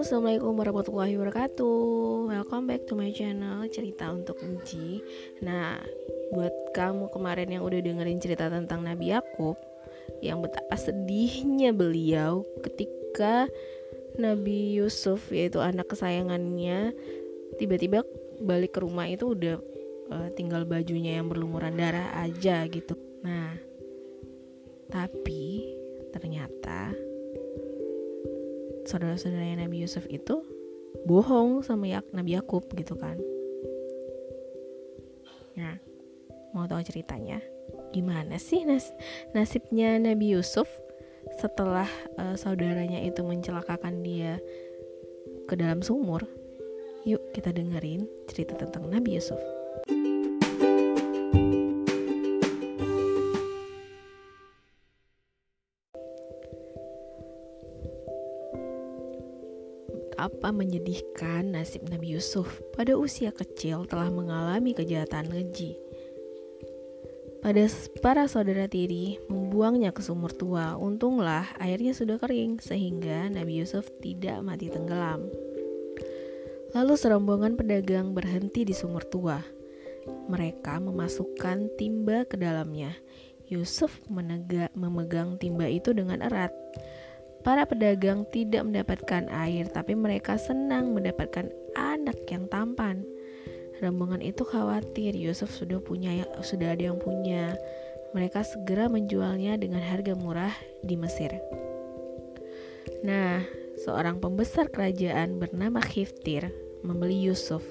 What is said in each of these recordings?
Halo, assalamualaikum warahmatullahi wabarakatuh. Welcome back to my channel Cerita untuk NC. Nah, buat kamu kemarin yang udah dengerin cerita tentang Nabi Yakub, yang betapa sedihnya beliau ketika Nabi Yusuf, yaitu anak kesayangannya, tiba-tiba balik ke rumah itu udah tinggal bajunya yang berlumuran darah aja gitu. Nah, tapi ternyata saudara-saudaranya Nabi Yusuf itu bohong sama Nabi Yakub gitu kan. Nah, mau tahu ceritanya gimana sih nasibnya Nabi Yusuf setelah saudaranya itu mencelakakan dia ke dalam sumur? Yuk kita dengerin cerita tentang Nabi Yusuf. Apa menyedihkan nasib Nabi Yusuf pada usia kecil telah mengalami kejahatan keji. Pada para saudara tiri membuangnya ke sumur tua. Untunglah airnya sudah kering sehingga Nabi Yusuf tidak mati tenggelam. Lalu serombongan pedagang berhenti di sumur tua. Mereka memasukkan timba ke dalamnya. Yusuf memegang timba itu dengan erat. Para pedagang tidak mendapatkan air, tapi mereka senang mendapatkan anak yang tampan. Rombongan itu khawatir Yusuf sudah ada yang punya. Mereka segera menjualnya dengan harga murah di Mesir. Nah, seorang pembesar kerajaan bernama Khiftir membeli Yusuf.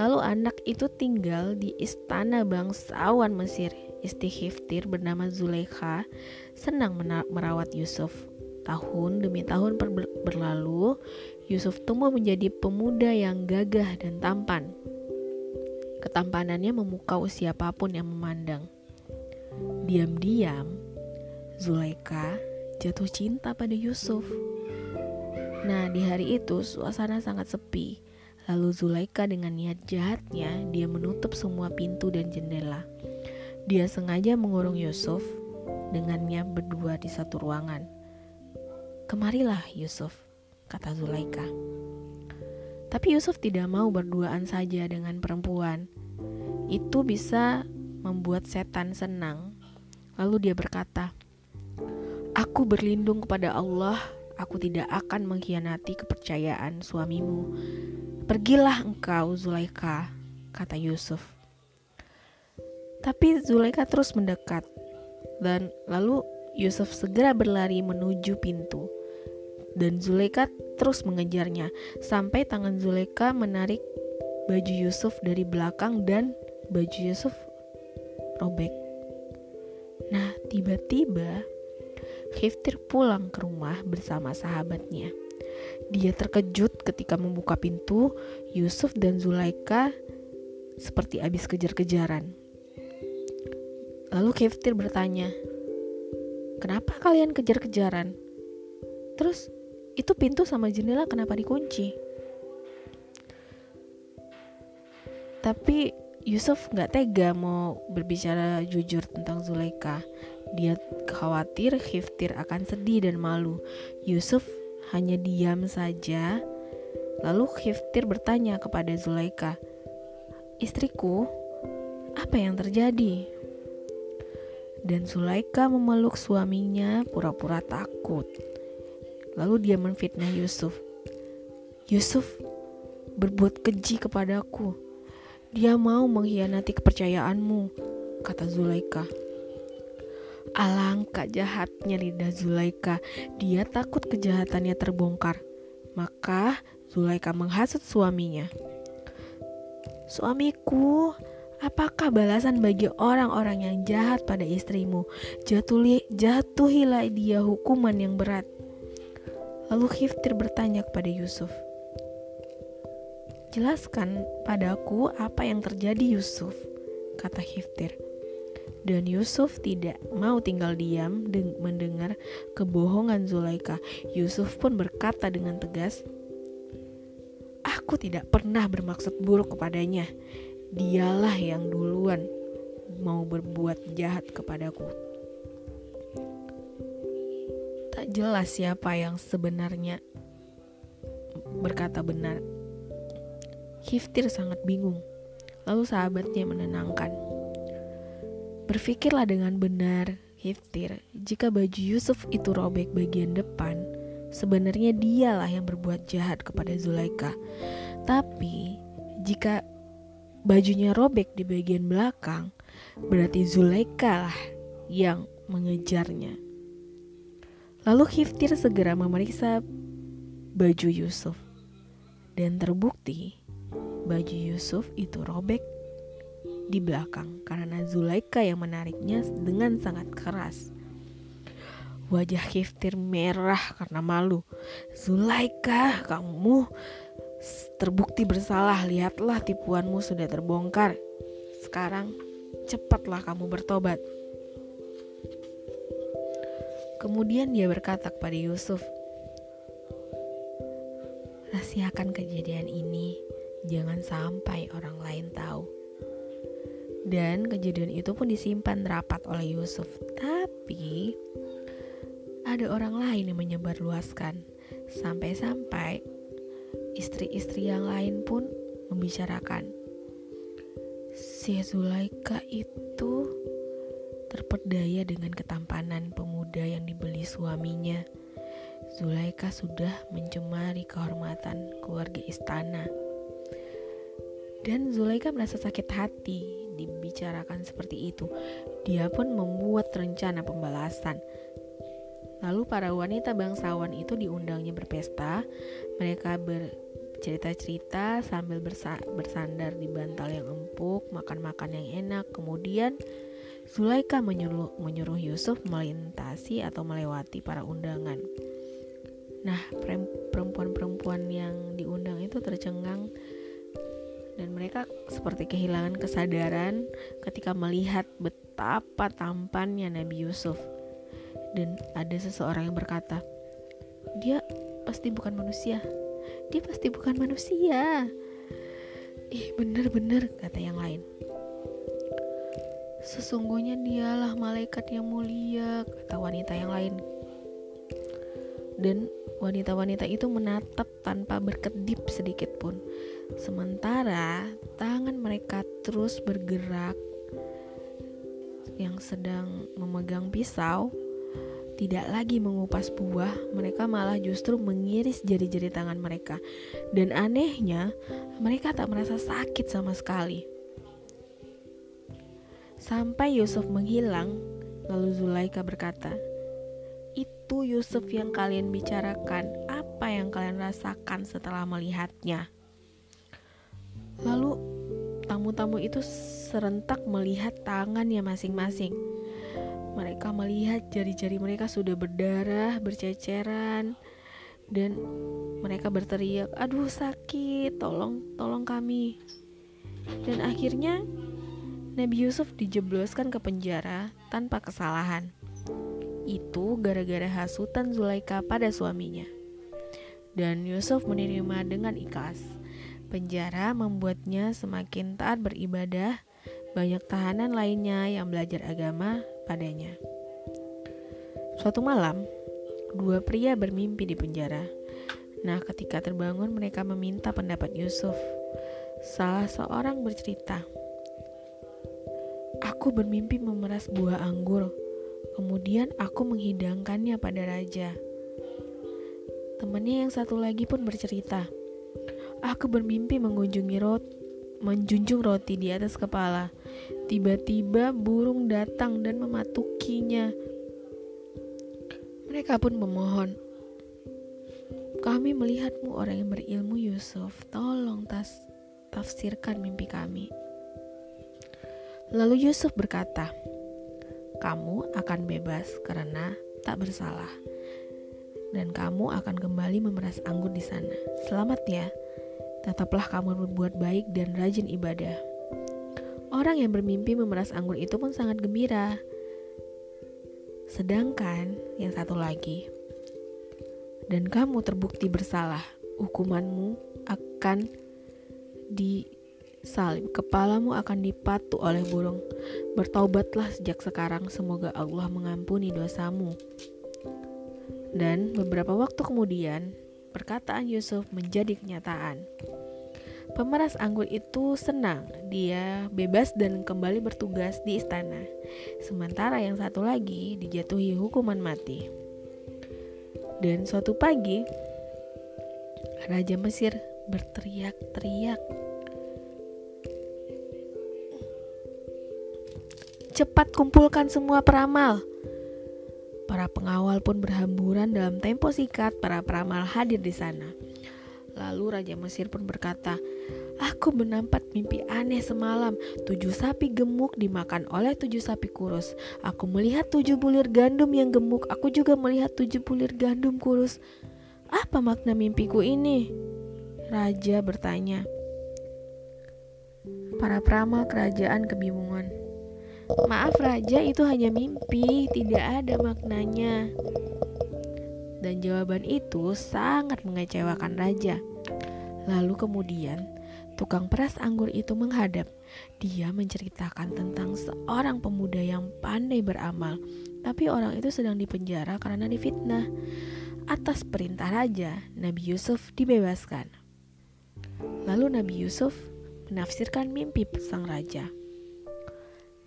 Lalu anak itu tinggal di istana bangsawan Mesir. Istri Khiftir bernama Zulaikha senang merawat Yusuf. Tahun demi tahun berlalu, Yusuf tumbuh menjadi pemuda yang gagah dan tampan. Ketampanannya memukau siapapun yang memandang. Diam-diam, Zulaikha jatuh cinta pada Yusuf. Nah, di hari itu suasana sangat sepi. Lalu Zulaikha dengan niat jahatnya, dia menutup semua pintu dan jendela. Dia sengaja mengurung Yusuf dengannya berdua di satu ruangan. Kemarilah Yusuf, kata Zulaikha. Tapi Yusuf tidak mau berduaan saja dengan perempuan. Itu bisa membuat setan senang. Lalu dia berkata, "Aku berlindung kepada Allah, aku tidak akan mengkhianati kepercayaan suamimu. Pergilah engkau, Zulaikha," kata Yusuf. Tapi Zulaikha terus mendekat, dan lalu Yusuf segera berlari menuju pintu. Dan Zulaikha terus mengejarnya sampai tangan Zulaikha menarik baju Yusuf dari belakang dan baju Yusuf robek. Nah, tiba-tiba Khiftir pulang ke rumah bersama sahabatnya. Dia terkejut ketika membuka pintu, Yusuf dan Zulaikha seperti habis kejar-kejaran. Lalu Khiftir bertanya, "Kenapa kalian kejar-kejaran? Terus itu pintu sama jendela kenapa dikunci?" Tapi Yusuf gak tega mau berbicara jujur tentang Zulaikha. Dia khawatir Khiftir akan sedih dan malu. Yusuf hanya diam saja. Lalu Khiftir bertanya kepada Zulaikha, "Istriku, apa yang terjadi?" Dan Zulaikha memeluk suaminya pura-pura takut. Lalu dia menfitnah Yusuf. "Yusuf berbuat keji kepadaku. Dia mau mengkhianati kepercayaanmu," kata Zulaikha. Alangkah jahatnya lidah Zulaikha. Dia takut kejahatannya terbongkar. Maka Zulaikha menghasut suaminya. "Suamiku, apakah balasan bagi orang-orang yang jahat pada istrimu? Jatuhilah dia hukuman yang berat." Lalu Khiftir bertanya kepada Yusuf, "Jelaskan padaku apa yang terjadi, Yusuf," kata Khiftir. Dan Yusuf tidak mau tinggal diam mendengar kebohongan Zulaikha. Yusuf pun berkata dengan tegas, "Aku tidak pernah bermaksud buruk kepadanya. Dialah yang duluan mau berbuat jahat kepadaku." Tak jelas siapa yang sebenarnya berkata benar. Khiftir sangat bingung, lalu sahabatnya menenangkan. Berfikirlah dengan benar, Khiftir, jika baju Yusuf itu robek bagian depan, sebenarnya dialah yang berbuat jahat kepada Zulaikha. Tapi, jika bajunya robek di bagian belakang, berarti Zulaikha lah yang mengejarnya. Lalu Khiftir segera memeriksa baju Yusuf. Dan terbukti, baju Yusuf itu robek di belakang karena Zulaikha yang menariknya dengan sangat keras. Wajah Khiftir merah karena malu. Zulaikha, kamu terbukti bersalah, lihatlah tipuanmu sudah terbongkar. Sekarang cepatlah kamu bertobat. Kemudian dia berkata kepada Yusuf, rahasiakan kejadian ini, jangan sampai orang lain tahu. Dan kejadian itu pun disimpan rapat oleh Yusuf. Tapi ada orang lain yang menyebarluaskan, sampai-sampai istri-istri yang lain pun membicarakan, si Zulaikha itu terperdaya dengan ketampanan pemuda yang dibeli suaminya. Zulaikha sudah mencemari kehormatan keluarga istana. Dan Zulaikha merasa sakit hati dibicarakan seperti itu. Dia pun membuat rencana pembalasan. Lalu para wanita bangsawan itu diundangnya berpesta. Mereka bercerita-cerita sambil bersandar di bantal yang empuk, makan-makan yang enak. Kemudian Zulaikha menyuruh Yusuf melintasi atau melewati para undangan. Nah, perempuan-perempuan yang diundang itu tercengang, dan mereka seperti kehilangan kesadaran ketika melihat betapa tampannya Nabi Yusuf. Dan ada seseorang yang berkata, Dia pasti bukan manusia. Bener-bener, kata yang lain. Sesungguhnya dialah malaikat yang mulia, kata wanita yang lain. Dan wanita-wanita itu menatap tanpa berkedip sedikit pun, sementara tangan mereka terus bergerak. Yang sedang memegang pisau tidak lagi mengupas buah, mereka malah justru mengiris jari-jari tangan mereka. Dan anehnya, mereka tak merasa sakit sama sekali. Sampai Yusuf menghilang, lalu Zulaikha berkata, itu Yusuf yang kalian bicarakan, apa yang kalian rasakan setelah melihatnya? Lalu tamu-tamu itu serentak melihat tangannya masing-masing. Mereka melihat jari-jari mereka sudah berdarah, berceceran, dan mereka berteriak, aduh sakit, tolong kami. Dan akhirnya Nabi Yusuf dijebloskan ke penjara tanpa kesalahan. Itu gara-gara hasutan Zulaikha pada suaminya. Dan Yusuf menerima dengan ikhlas. Penjara membuatnya semakin taat beribadah. Banyak tahanan lainnya yang belajar agama padanya. Suatu malam, 2 pria bermimpi di penjara. Nah, ketika terbangun mereka meminta pendapat Yusuf. Salah seorang bercerita, aku bermimpi memeras buah anggur, kemudian aku menghidangkannya pada raja. Temannya yang satu lagi pun bercerita, aku bermimpi menjunjung roti di atas kepala. Tiba-tiba burung datang dan mematukinya. Mereka pun memohon, kami melihatmu orang yang berilmu Yusuf, tolong tafsirkan mimpi kami. Lalu Yusuf berkata, kamu akan bebas karena tak bersalah, dan kamu akan kembali memeras anggur di sana. Selamat ya. Tetaplah kamu berbuat baik dan rajin ibadah. Orang yang bermimpi memeras anggur itu pun sangat gembira. Sedangkan yang satu lagi, dan kamu terbukti bersalah, hukumanmu akan disalib, kepalamu akan dipatu oleh burung. Bertaubatlah sejak sekarang, semoga Allah mengampuni dosamu. Dan beberapa waktu kemudian, perkataan Yusuf menjadi kenyataan. Pemeras anggur itu senang, dia bebas dan kembali bertugas di istana. Sementara yang satu lagi dijatuhi hukuman mati. Dan suatu pagi, Raja Mesir berteriak-teriak. Cepat kumpulkan semua peramal. Para pengawal pun berhamburan dalam tempo singkat, para peramal hadir di sana. Lalu Raja Mesir pun berkata, "Aku menampak mimpi aneh semalam. 7 sapi gemuk dimakan oleh 7 sapi kurus. Aku melihat 7 bulir gandum yang gemuk. Aku juga melihat 7 bulir gandum kurus. Apa makna mimpiku ini?" Raja bertanya. Para peramal kerajaan kebingungan. "Maaf Raja, itu hanya mimpi, tidak ada maknanya." Dan jawaban itu sangat mengecewakan Raja. Lalu kemudian tukang peras anggur itu menghadap. Dia menceritakan tentang seorang pemuda yang pandai beramal, tapi orang itu sedang dipenjara karena difitnah. Atas perintah Raja, Nabi Yusuf dibebaskan. Lalu Nabi Yusuf menafsirkan mimpi sang Raja.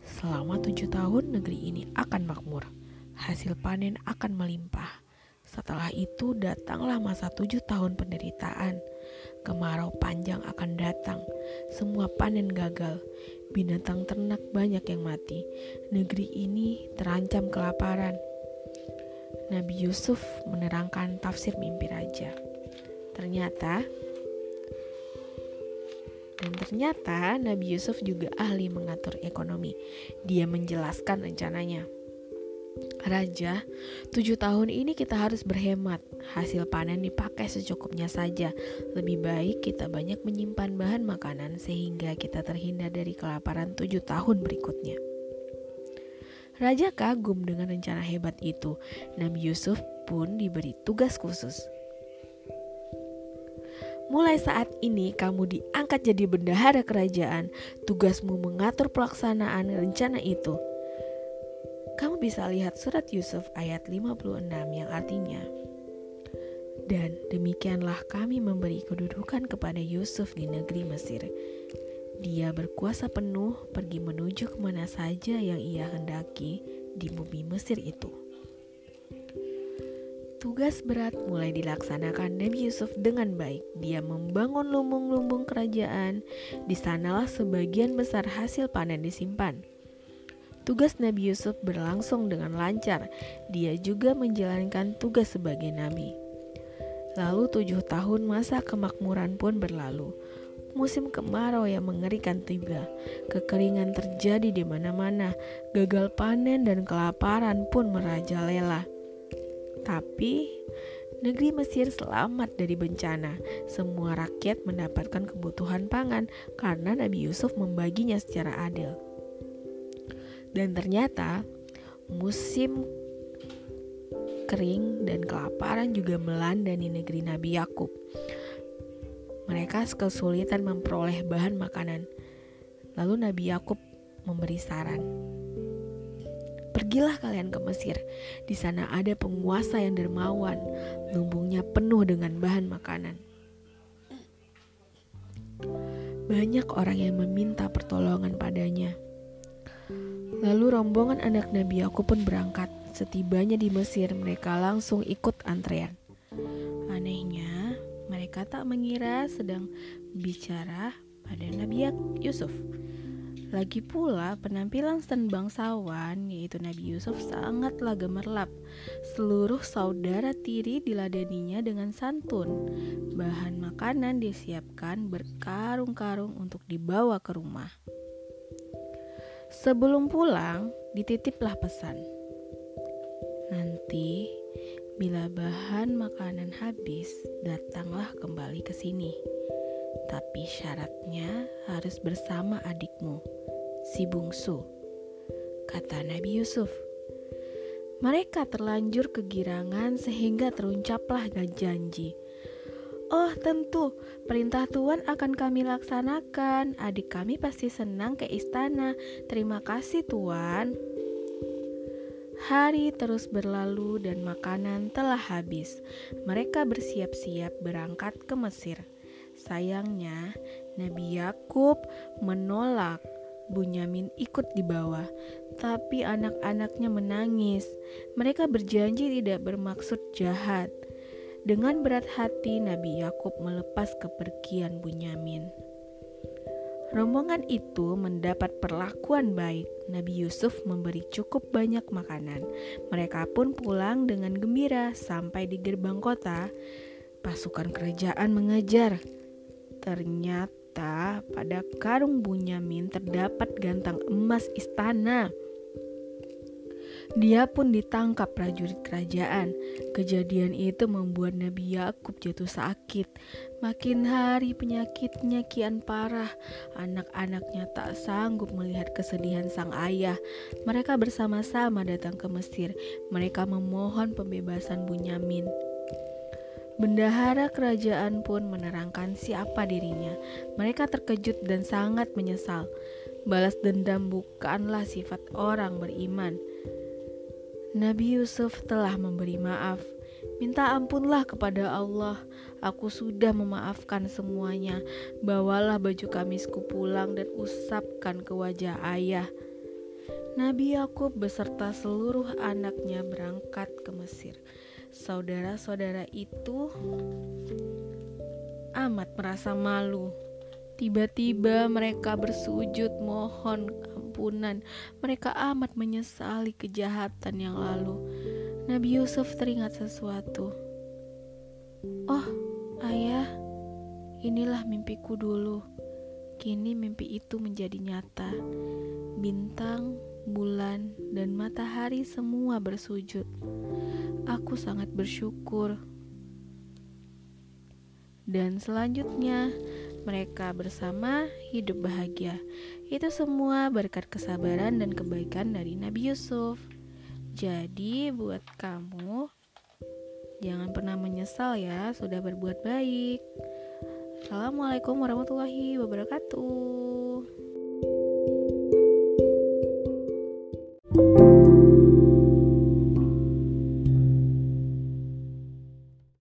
Selama 7 tahun negeri ini akan makmur, hasil panen akan melimpah. Setelah itu datanglah masa 7 tahun penderitaan. Kemarau panjang akan datang. Semua panen gagal. Binatang ternak banyak yang mati. Negeri ini terancam kelaparan. Nabi Yusuf menerangkan tafsir mimpi Raja. Ternyata Nabi Yusuf juga ahli mengatur ekonomi. Dia menjelaskan rencananya. "Raja, 7 tahun ini kita harus berhemat. Hasil panen dipakai secukupnya saja. Lebih baik kita banyak menyimpan bahan makanan sehingga kita terhindar dari kelaparan 7 tahun berikutnya." Raja kagum dengan rencana hebat itu. Nabi Yusuf pun diberi tugas khusus. "Mulai saat ini kamu diangkat jadi bendahara kerajaan. Tugasmu mengatur pelaksanaan rencana itu. Kamu bisa lihat surat Yusuf ayat 56 yang artinya, dan demikianlah kami memberi kedudukan kepada Yusuf di negeri Mesir. Dia berkuasa penuh pergi menuju kemana saja yang ia hendaki di bumi Mesir itu." Tugas berat mulai dilaksanakan Nabi Yusuf dengan baik. Dia membangun lumbung-lumbung kerajaan. Di sanalah sebagian besar hasil panen disimpan. Tugas Nabi Yusuf berlangsung dengan lancar. Dia juga menjalankan tugas sebagai nabi. Lalu 7 tahun masa kemakmuran pun berlalu. Musim kemarau yang mengerikan tiba. Kekeringan terjadi di mana-mana. Gagal panen dan kelaparan pun merajalela. Tapi negeri Mesir selamat dari bencana. Semua rakyat mendapatkan kebutuhan pangan karena Nabi Yusuf membaginya secara adil. Dan ternyata musim kering dan kelaparan juga melanda di negeri Nabi Yakub. Mereka kesulitan memperoleh bahan makanan. Lalu Nabi Yakub memberi saran. "Pergilah kalian ke Mesir. Di sana ada penguasa yang dermawan. Lumbungnya penuh dengan bahan makanan. Banyak orang yang meminta pertolongan padanya." Lalu rombongan anak Nabi Yakub pun berangkat. Setibanya di Mesir, mereka langsung ikut antrean. Anehnya, mereka tak mengira sedang bicara pada Nabi Yusuf. Lagi pula, penampilan stand bangsawan, yaitu Nabi Yusuf, sangatlah gemerlap. Seluruh saudara tiri diladeninya dengan santun. Bahan makanan disiapkan berkarung-karung untuk dibawa ke rumah. Sebelum pulang, dititiplah pesan. "Nanti, bila bahan makanan habis, datanglah kembali ke sini. Tapi syaratnya harus bersama adikmu, si bungsu," kata Nabi Yusuf. Mereka terlanjur kegirangan sehingga terucaplah janji. "Oh tentu, perintah Tuhan akan kami laksanakan. Adik kami pasti senang ke istana. Terima kasih Tuhan." Hari terus berlalu dan makanan telah habis. Mereka bersiap-siap berangkat ke Mesir. Sayangnya, Nabi Yakub menolak. Bunyamin ikut dibawa, tapi anak-anaknya menangis. Mereka berjanji tidak bermaksud jahat. Dengan berat hati, Nabi Yakub melepas kepergian Bunyamin. Rombongan itu mendapat perlakuan baik. Nabi Yusuf memberi cukup banyak makanan. Mereka pun pulang dengan gembira. Sampai di gerbang kota, pasukan kerajaan mengejar. Ternyata pada karung Bunyamin terdapat gantang emas istana. Dia pun ditangkap prajurit kerajaan. Kejadian itu membuat Nabi Yakub jatuh sakit. Makin hari penyakitnya kian parah. Anak-anaknya tak sanggup melihat kesedihan sang ayah. Mereka bersama-sama datang ke Mesir. Mereka memohon pembebasan Bunyamin. Bendahara kerajaan pun menerangkan siapa dirinya. Mereka terkejut dan sangat menyesal. Balas dendam bukanlah sifat orang beriman. Nabi Yusuf telah memberi maaf. Minta ampunlah kepada Allah. Aku sudah memaafkan semuanya. Bawalah baju kamisku pulang dan usapkan ke wajah ayah. Nabi Yakub beserta seluruh anaknya berangkat ke Mesir. Saudara-saudara itu amat merasa malu. Tiba-tiba mereka bersujud mohon ampunan. Mereka amat menyesali kejahatan yang lalu. Nabi Yusuf teringat sesuatu. Oh, ayah, inilah mimpiku dulu. Kini mimpi itu menjadi nyata. Bintang, bulan, dan matahari semua bersujud. Aku sangat bersyukur. Dan selanjutnya mereka bersama hidup bahagia. Itu semua berkat kesabaran dan kebaikan dari Nabi Yusuf. Jadi buat kamu, jangan pernah menyesal ya sudah berbuat baik. Assalamualaikum warahmatullahi wabarakatuh.